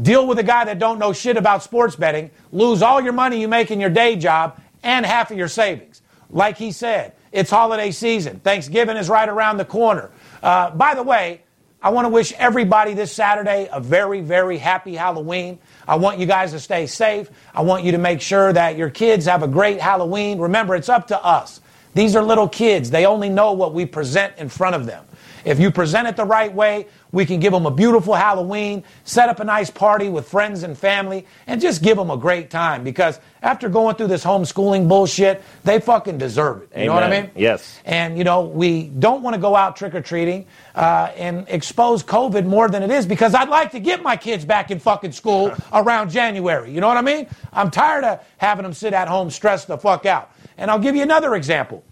deal with a guy that don't know shit about sports betting, lose all your money you make in your day job and half of your savings. Like he said, it's holiday season. Thanksgiving is right around the corner. By the way, I want to wish everybody this Saturday a very, very happy Halloween. I want you guys to stay safe. I want you to make sure that your kids have a great Halloween. Remember, it's up to us. These are little kids. They only know what we present in front of them. If you present it the right way, we can give them a beautiful Halloween, set up a nice party with friends and family, and just give them a great time. Because after going through this homeschooling bullshit, they fucking deserve it. You Amen. Know what I mean? Yes. And, you know, we don't want to go out trick-or-treating and expose COVID more than it is, because I'd like to get my kids back in fucking school around January. You know what I mean? I'm tired of having them sit at home stressed the fuck out. And I'll give you another example.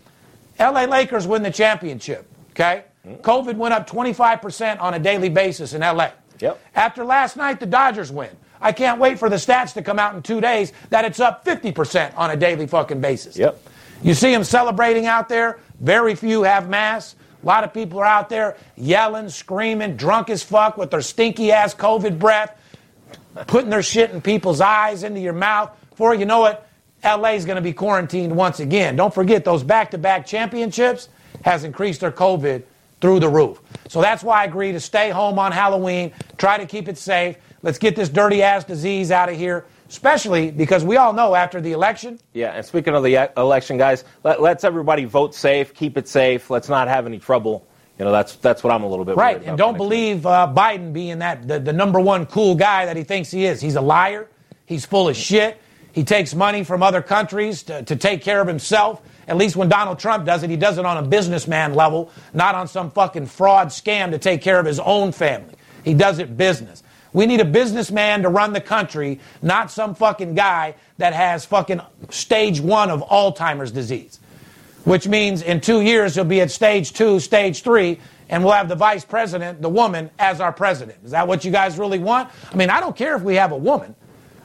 L.A. Lakers win the championship, okay? COVID went up 25% on a daily basis in L.A. Yep. After last night, the Dodgers win. I can't wait for the stats to come out in 2 days that it's up 50% on a daily fucking basis. Yep. You see them celebrating out there. Very few have masks. A lot of people are out there yelling, screaming, drunk as fuck with their stinky-ass COVID breath, putting their shit in people's eyes, into your mouth. Before you know it, L.A.'s going to be quarantined once again. Don't forget, those back-to-back championships has increased their COVID through the roof. So that's why I agree to stay home on Halloween, try to keep it safe. Let's get this dirty-ass disease out of here, especially because we all know after the election. Yeah, and speaking of the election, guys, let's everybody vote safe, keep it safe. Let's not have any trouble. You know, that's what I'm a little bit worried about. Right, and don't believe Biden being the number one cool guy that he thinks he is. He's a liar. He's full of shit. He takes money from other countries to take care of himself. At least when Donald Trump does it, he does it on a businessman level, not on some fucking fraud scam to take care of his own family. He does it business. We need a businessman to run the country, not some fucking guy that has fucking stage 1 of Alzheimer's disease, which means in 2 years he'll be at stage 2, stage 3, and we'll have the vice president, the woman, as our president. Is that what you guys really want? I mean, I don't care if we have a woman.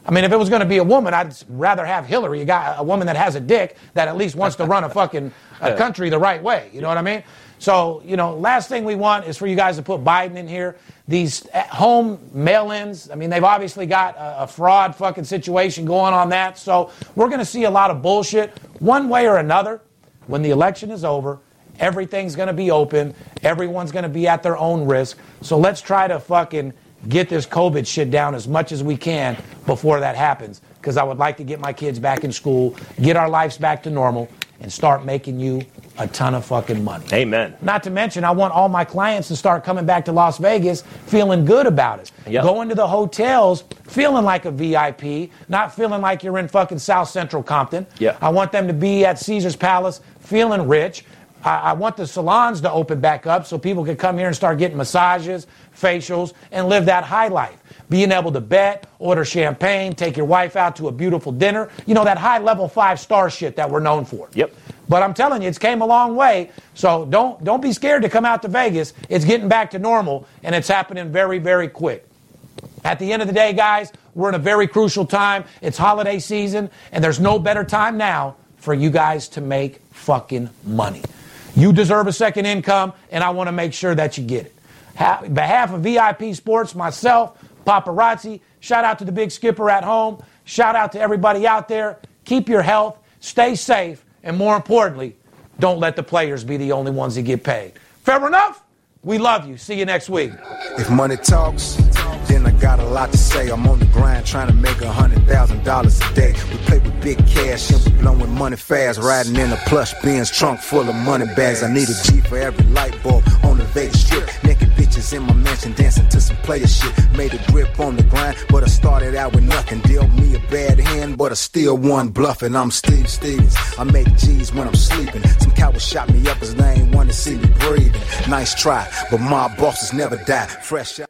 I mean, if it was going to be a woman, I'd rather have Hillary, a woman that has a dick that at least wants to run a fucking country the right way. You know what I mean? So, you know, last thing we want is for you guys to put Biden in here. These home mail-ins, I mean, they've obviously got a fraud fucking situation going on that. So we're going to see a lot of bullshit. One way or another, when the election is over, everything's going to be open. Everyone's going to be at their own risk. So let's try to fucking get this COVID shit down as much as we can before that happens, because I would like to get my kids back in school, get our lives back to normal, and start making you a ton of fucking money. Amen. Not to mention, I want all my clients to start coming back to Las Vegas feeling good about it. Yep. Going to the hotels feeling like a VIP, not feeling like you're in fucking South Central Compton. Yeah. I want them to be at Caesar's Palace feeling rich. I want the salons to open back up so people can come here and start getting massages, facials, and live that high life. Being able to bet, order champagne, take your wife out to a beautiful dinner. You know, that high-level five-star shit that we're known for. Yep. But I'm telling you, it's came a long way, so don't be scared to come out to Vegas. It's getting back to normal, and it's happening very, very quick. At the end of the day, guys, we're in a very crucial time. It's holiday season, and there's no better time now for you guys to make fucking money. You deserve a second income, and I want to make sure that you get it. On behalf of VIP Sports, myself, Paparazzi, shout out to the big skipper at home. Shout out to everybody out there. Keep your health, stay safe, and more importantly, don't let the players be the only ones that get paid. Fair enough? We love you. See you next week. If money talks, then I got a lot to say. I'm on the grind trying to make $100,000 a day. We play with big cash and we blowing money fast. Riding in a plush Benz trunk full of money bags. I need a G for every light bulb on the Vegas Strip. Naked bitches in my mansion dancing to some player shit. Made a grip on the grind, but I started out with nothing. Dealt me a bad hand, but I still won bluffing. I'm Steve Stevens. I make G's when I'm sleeping. Some coward shot me up as they ain't want to see me breathing. Nice try, but my bosses never die. Fresh out.